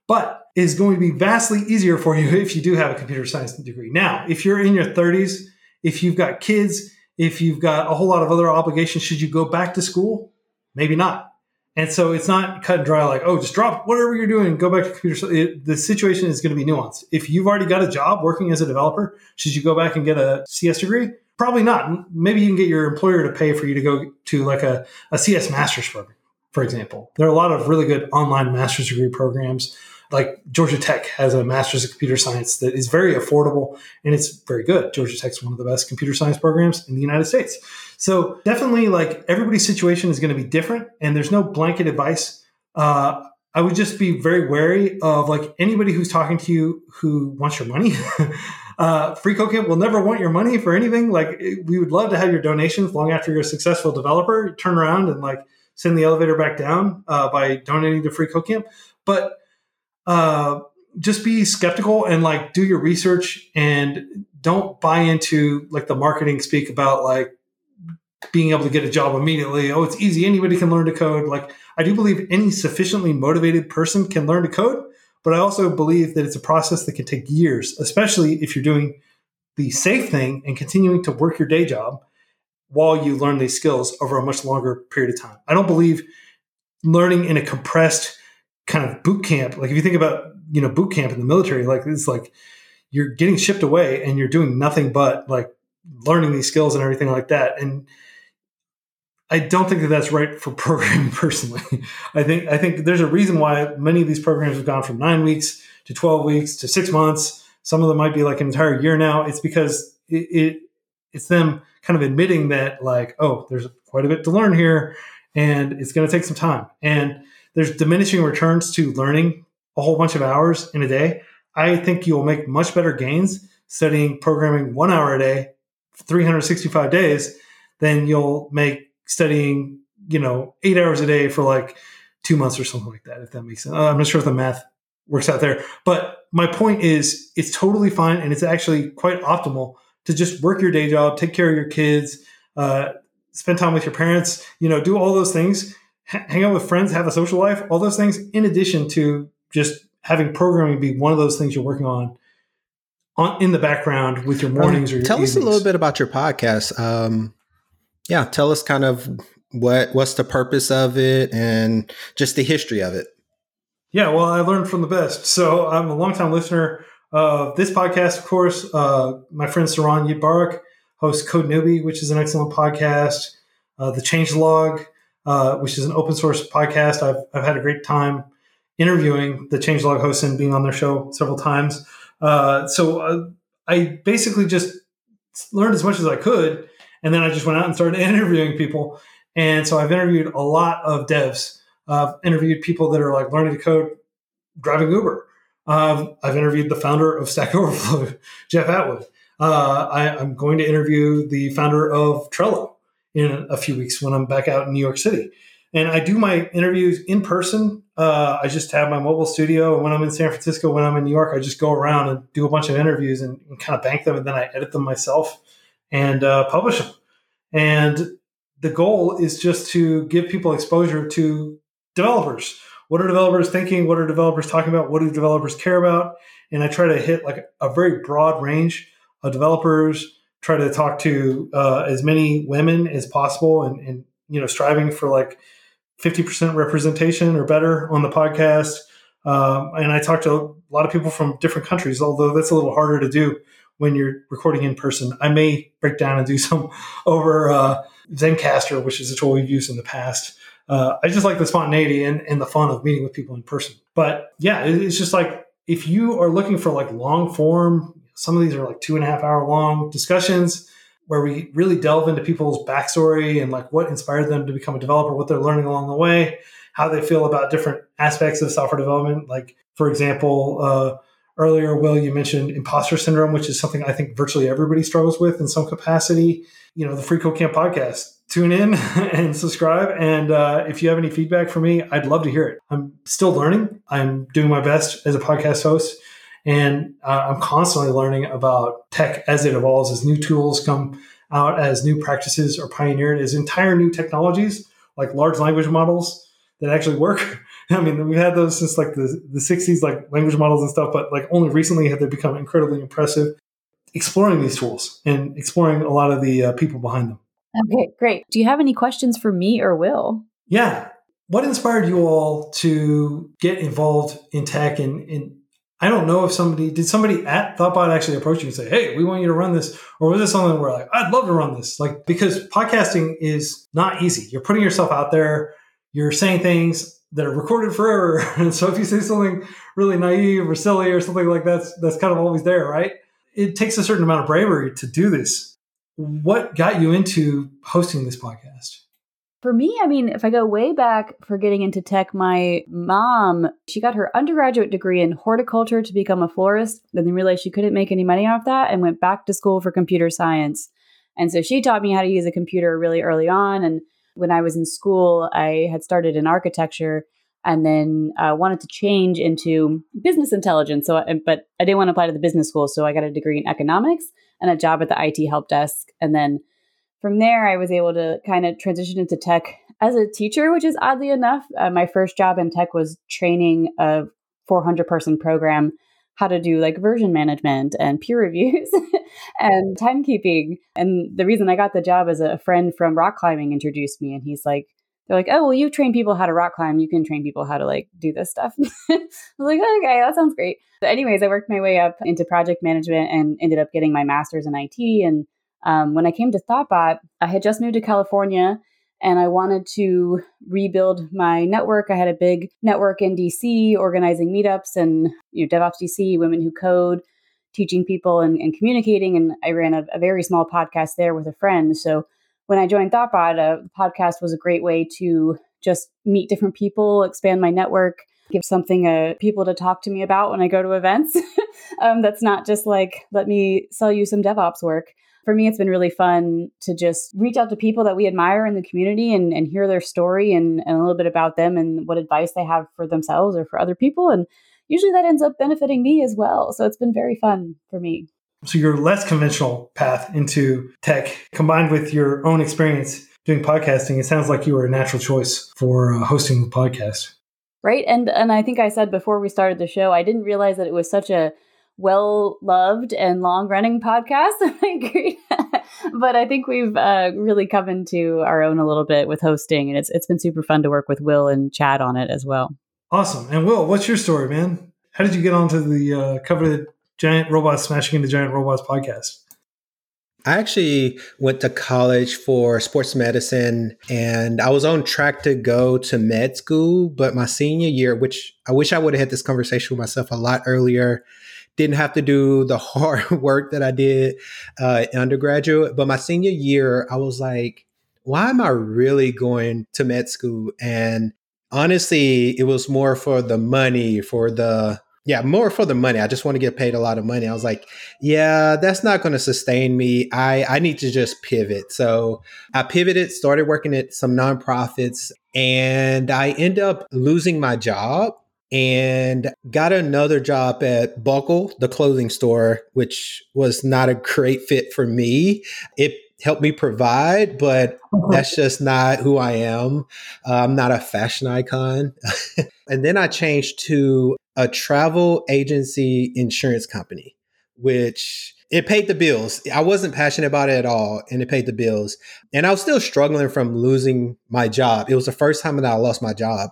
But it is going to be vastly easier for you if you do have a computer science degree. Now, if you're in your thirties, if you've got kids, if you've got a whole lot of other obligations, should you go back to school? Maybe not. And so it's not cut and dry like, oh, just drop whatever you're doing and go back to computer. It, the situation is going to be nuanced. If you've already got a job working as a developer, should you go back and get a C S degree? Probably not. Maybe you can get your employer to pay for you to go to like a, a C S master's program, for example. There are a lot of really good online master's degree programs. Like Georgia Tech has a master's in computer science that is very affordable and it's very good. Georgia Tech's one of the best computer science programs in the United States. So definitely like everybody's situation is going to be different and there's no blanket advice. Uh, I would just be very wary of like anybody who's talking to you who wants your money. uh, freeCodeCamp will never want your money for anything. Like it, we would love to have your donations long after you're a successful developer. Turn around and like send the elevator back down uh, by donating to freeCodeCamp. But Uh, just be skeptical and like do your research and don't buy into like the marketing speak about like being able to get a job immediately. Oh, it's easy. Anybody can learn to code. Like I do believe any sufficiently motivated person can learn to code, but I also believe that it's a process that can take years, especially if you're doing the safe thing and continuing to work your day job while you learn these skills over a much longer period of time. I don't believe learning in a compressed kind of boot camp. Like if you think about, you know, boot camp in the military, like it's like you're getting shipped away and you're doing nothing but like learning these skills and everything like that. And I don't think that that's right for programming personally. I think, I think there's a reason why many of these programs have gone from nine weeks to twelve weeks to six months. Some of them might be like an entire year now. It's because it, it it's them kind of admitting that like, oh, there's quite a bit to learn here and it's going to take some time. And there's diminishing returns to learning a whole bunch of hours in a day. I think you'll make much better gains studying programming one hour a day, three hundred sixty-five days, than you'll make studying, you know, eight hours a day for like two months or something like that, if that makes sense. I'm not sure if the math works out there. But my point is it's totally fine and it's actually quite optimal to just work your day job, take care of your kids, uh, spend time with your parents, you know, do all those things. Hang out with friends, have a social life, all those things, in addition to just having programming be one of those things you're working on, on in the background with your mornings um, or your tell evenings. Us a little bit about your podcast. Um, yeah, tell us kind of what what's the purpose of it and just the history of it. Yeah, well, I learned from the best. So I'm a longtime listener of this podcast, of course. Uh, my friend Saran Yitbarak hosts Code Newbie, which is an excellent podcast. Uh, The Changelog. Uh, which is an open source podcast. I've I've had a great time interviewing the Changelog hosts and being on their show several times. Uh, so uh, I basically just learned as much as I could, and then I just went out and started interviewing people. And so I've interviewed a lot of devs. Uh, I've interviewed people that are like learning to code driving Uber. Um, I've interviewed the founder of Stack Overflow, Jeff Atwood. Uh, I, I'm going to interview the founder of Trello in a few weeks when I'm back out in New York City. And I do my interviews in person. Uh, I just have my mobile studio. And when I'm in San Francisco, when I'm in New York, I just go around and do a bunch of interviews and, and kind of bank them. And then I edit them myself and uh, publish them. And the goal is just to give people exposure to developers. What are developers thinking? What are developers talking about? What do developers care about? And I try to hit like a very broad range of developers, try to talk to uh, as many women as possible and, and, you know, striving for like fifty percent representation or better on the podcast. Um, and I talk to a lot of people from different countries, although that's a little harder to do when you're recording in person. I may break down and do some over uh, Zencastr, which is a tool we've used in the past. Uh, I just like the spontaneity and, and the fun of meeting with people in person. But yeah, it, it's just like, if you are looking for like long form, some of these are like two and a half hour long discussions where we really delve into people's backstory and like what inspired them to become a developer, what they're learning along the way, how they feel about different aspects of software development. Like, for example, uh, earlier, Will, you mentioned imposter syndrome, which is something I think virtually everybody struggles with in some capacity. You know, the freeCodeCamp podcast. Tune in and subscribe. And uh, if you have any feedback for me, I'd love to hear it. I'm still learning. I'm doing my best as a podcast host. And uh, I'm constantly learning about tech as it evolves, as new tools come out, as new practices are pioneered, as entire new technologies, like large language models that actually work. I mean, we've had those since like the, the sixties, like language models and stuff, but like only recently have they become incredibly impressive, exploring these tools and exploring a lot of the uh, people behind them. Okay, great. Do you have any questions for me or Will? Yeah. What inspired you all to get involved in tech? And, and I don't know if somebody, did somebody at Thoughtbot actually approach you and say, hey, we want you to run this? Or was this something where like, I'd love to run this? Like, because podcasting is not easy. You're putting yourself out there. You're saying things that are recorded forever. And so if you say something really naive or silly or something like that, that's, that's kind of always there, right? It takes a certain amount of bravery to do this. What got you into hosting this podcast? For me, I mean, if I go way back for getting into tech, my mom, she got her undergraduate degree in horticulture to become a florist, and then realized she couldn't make any money off that and went back to school for computer science. And so she taught me how to use a computer really early on. And when I was in school, I had started in architecture and then uh, wanted to change into business intelligence. So, I, but I didn't want to apply to the business school. So I got a degree in economics and a job at the I T help desk. And then from there, I was able to kind of transition into tech as a teacher, which is oddly enough. Uh, my first job in tech was training a four hundred person program how to do like version management and peer reviews and timekeeping. And the reason I got the job is a friend from rock climbing introduced me. And he's like, they're like, oh, well, you train people how to rock climb. You can train people how to like do this stuff. I was like, oh, okay, that sounds great. But anyways, I worked my way up into project management and ended up getting my master's in I T. And um, when I came to Thoughtbot, I had just moved to California and I wanted to rebuild my network. I had a big network in D C organizing meetups and, you know, DevOps D C, Women Who Code, teaching people and, and communicating. And I ran a, a very small podcast there with a friend. So when I joined Thoughtbot, uh, the podcast was a great way to just meet different people, expand my network, give something uh, people to talk to me about when I go to events. um, that's not just like, let me sell you some DevOps work. For me, it's been really fun to just reach out to people that we admire in the community and, and hear their story and, and a little bit about them and what advice they have for themselves or for other people. And usually that ends up benefiting me as well. So it's been very fun for me. So your less conventional path into tech, combined with your own experience doing podcasting, it sounds like you were a natural choice for uh, hosting the podcast. Right. And and I think I said before we started the show, I didn't realize that it was such a well-loved and long-running podcast. I agree. But I think we've uh, really come into our own a little bit with hosting. And it's it's been super fun to work with Will and Chad on it as well. Awesome. And Will, what's your story, man? How did you get onto the uh, cover of the Giant Robots Smashing Into Giant Robots podcast? I actually went to college for sports medicine and I was on track to go to med school, but my senior year, which I wish I would have had this conversation with myself a lot earlier, didn't have to do the hard work that I did uh, in undergraduate. But my senior year, I was like, why am I really going to med school? And honestly, it was more for the money, for the yeah, more for the money. I just want to get paid a lot of money. I was like, yeah, that's not going to sustain me. I, I need to just pivot. So I pivoted, started working at some nonprofits, and I end up losing my job and got another job at Buckle, the clothing store, which was not a great fit for me. It helped me provide, but that's just not who I am. Uh, I'm not a fashion icon. And then I changed to a travel agency insurance company, which it paid the bills. I wasn't passionate about it at all, and it paid the bills. And I was still struggling from losing my job. It was the first time that I lost my job.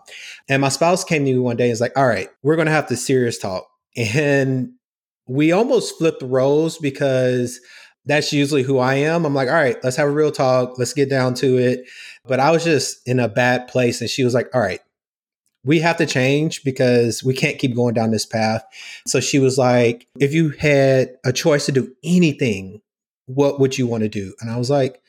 And my spouse came to me one day and was like, all right, we're going to have to serious talk. And we almost flipped the roles because that's usually who I am. I'm like, all right, let's have a real talk. Let's get down to it. But I was just in a bad place. And she was like, all right, we have to change because we can't keep going down this path. So she was like, if you had a choice to do anything, what would you want to do? And I was like,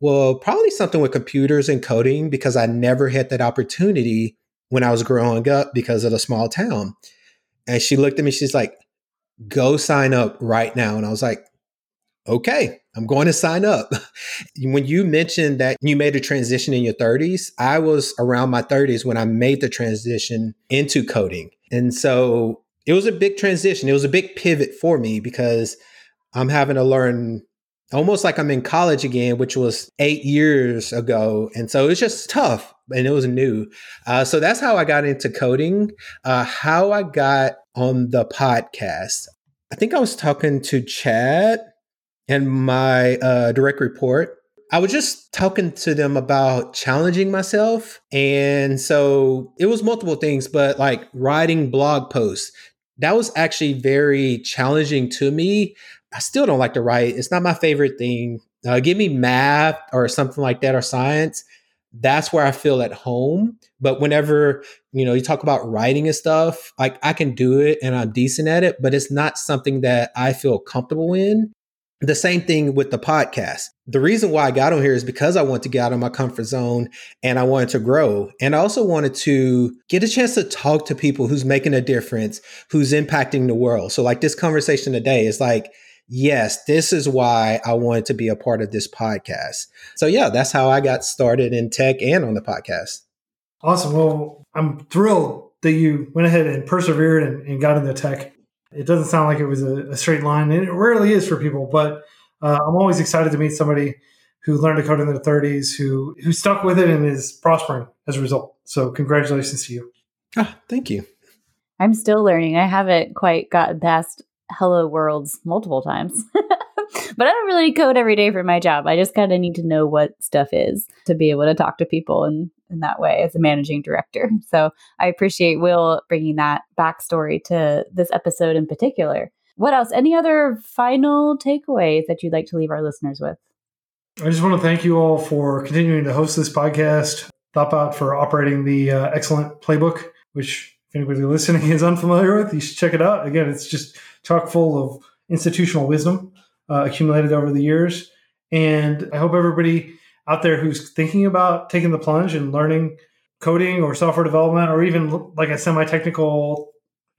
well, probably something with computers and coding, because I never had that opportunity when I was growing up because of the small town. And she looked at me, she's like, go sign up right now. And I was like, okay, I'm going to sign up. When you mentioned that you made a transition in your thirties, I was around my thirties when I made the transition into coding. And so it was a big transition. It was a big pivot for me because I'm having to learn almost like I'm in college again, which was eight years ago. And so it was just tough and it was new. Uh, so that's how I got into coding. Uh, how I got on the podcast, I think I was talking to Chad and my uh, direct report. I was just talking to them about challenging myself. And so it was multiple things, but like writing blog posts, that was actually very challenging to me. I still don't like to write. It's not my favorite thing. Uh, give me math or something like that, or science. That's where I feel at home. But whenever, you know, you talk about writing and stuff, like I can do it and I'm decent at it, but it's not something that I feel comfortable in. The same thing with the podcast. The reason why I got on here is because I want to get out of my comfort zone and I wanted to grow. And I also wanted to get a chance to talk to people who's making a difference, who's impacting the world. So like this conversation today is like, yes, this is why I wanted to be a part of this podcast. So yeah, that's how I got started in tech and on the podcast. Awesome. Well, I'm thrilled that you went ahead and persevered and, and got into tech. It doesn't sound like it was a, a straight line, and it rarely is for people, but uh, I'm always excited to meet somebody who learned to code in their thirties, who who stuck with it and is prospering as a result. So congratulations to you. Oh, thank you. I'm still learning. I haven't quite gotten past hello worlds multiple times, but I don't really code every day for my job. I just kind of need to know what stuff is to be able to talk to people in, in that way as a managing director. So I appreciate Will bringing that backstory to this episode in particular. What else? Any other final takeaways that you'd like to leave our listeners with? I just want to thank you all for continuing to host this podcast. Thoughtbot for operating the uh, excellent playbook, which if anybody listening is unfamiliar with, you should check it out. Again, it's just chock full of institutional wisdom Uh, accumulated over the years. And I hope everybody out there who's thinking about taking the plunge and learning coding or software development, or even like a semi-technical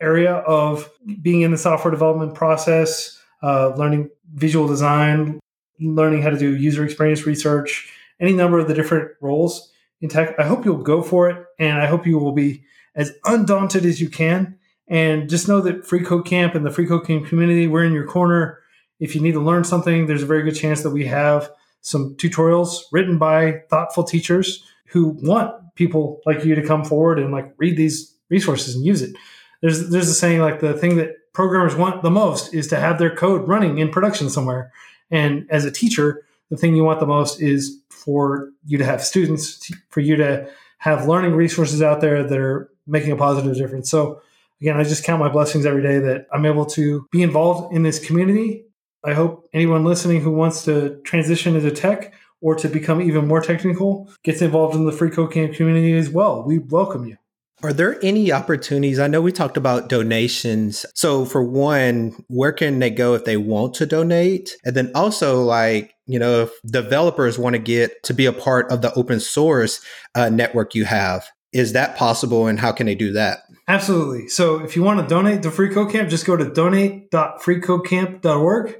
area of being in the software development process, uh, learning visual design, learning how to do user experience research, any number of the different roles in tech, I hope you'll go for it. And I hope you will be as undaunted as you can. And just know that Free Code Camp and the Free Code Camp community, we're in your corner. If you need to learn something, there's a very good chance that we have some tutorials written by thoughtful teachers who want people like you to come forward and like read these resources and use it. There's there's a saying, like the thing that programmers want the most is to have their code running in production somewhere. And as a teacher, the thing you want the most is for you to have students, for you to have learning resources out there that are making a positive difference. So again, I just count my blessings every day that I'm able to be involved in this community. I hope anyone listening who wants to transition into tech or to become even more technical gets involved in the Free Code Camp community as well. We welcome you. Are there any opportunities? I know we talked about donations. So for one, where can they go if they want to donate? And then also, like, you know, if developers want to get to be a part of the open source uh, network you have, Is that possible, and how can they do that? Absolutely. So if you want to donate to Free Code Camp, just go to donate dot free code camp dot org,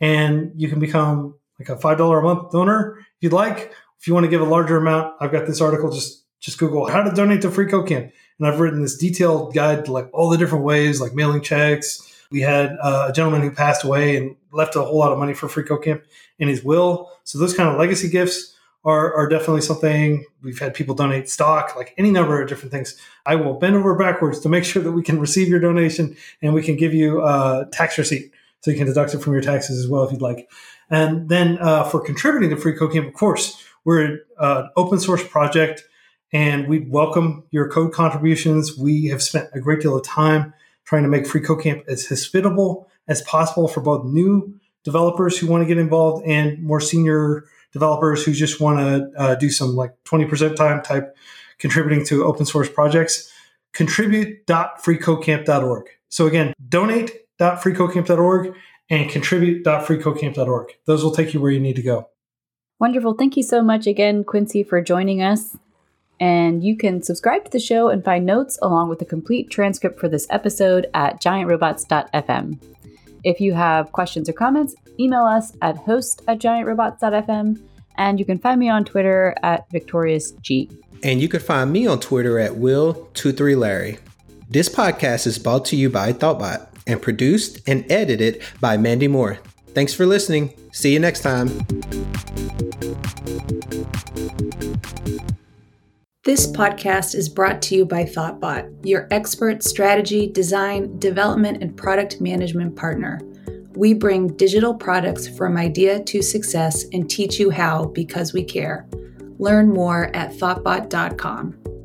and you can become like a five dollars a month donor if you'd like. If you want to give a larger amount, I've got this article. Just just Google how to donate to Free Code Camp, and I've written this detailed guide to like all the different ways, like mailing checks. We had uh, a gentleman who passed away and left a whole lot of money for Free Code Camp in his will. So those kind of legacy gifts are, are definitely something. We've had people donate stock, like any number of different things. I will bend over backwards to make sure that we can receive your donation, and we can give you a tax receipt so you can deduct it from your taxes as well if you'd like. And then uh, for contributing to Free Code Camp, of course, we're an open source project, and we welcome your code contributions. We have spent a great deal of time trying to make Free Code Camp as hospitable as possible for both new developers who want to get involved and more senior developers who just want to uh, do some like twenty percent time type contributing to open source projects. contribute dot free code camp dot org. So again, donate dot free code camp dot org and contribute dot free code camp dot org. Those will take you where you need to go. Wonderful. Thank you so much again, Quincy, for joining us. And you can subscribe to the show and find notes along with a complete transcript for this episode at giant robots dot f m. If you have questions or comments, email us at host at giant robots dot f m. And you can find me on Twitter at victorious g. And you can find me on Twitter at will two three larry. This podcast is brought to you by Thoughtbot and produced and edited by Mandy Moore. Thanks for listening. See you next time. This podcast is brought to you by Thoughtbot, your expert strategy, design, development, and product management partner. We bring digital products from idea to success and teach you how because we care. Learn more at thoughtbot dot com.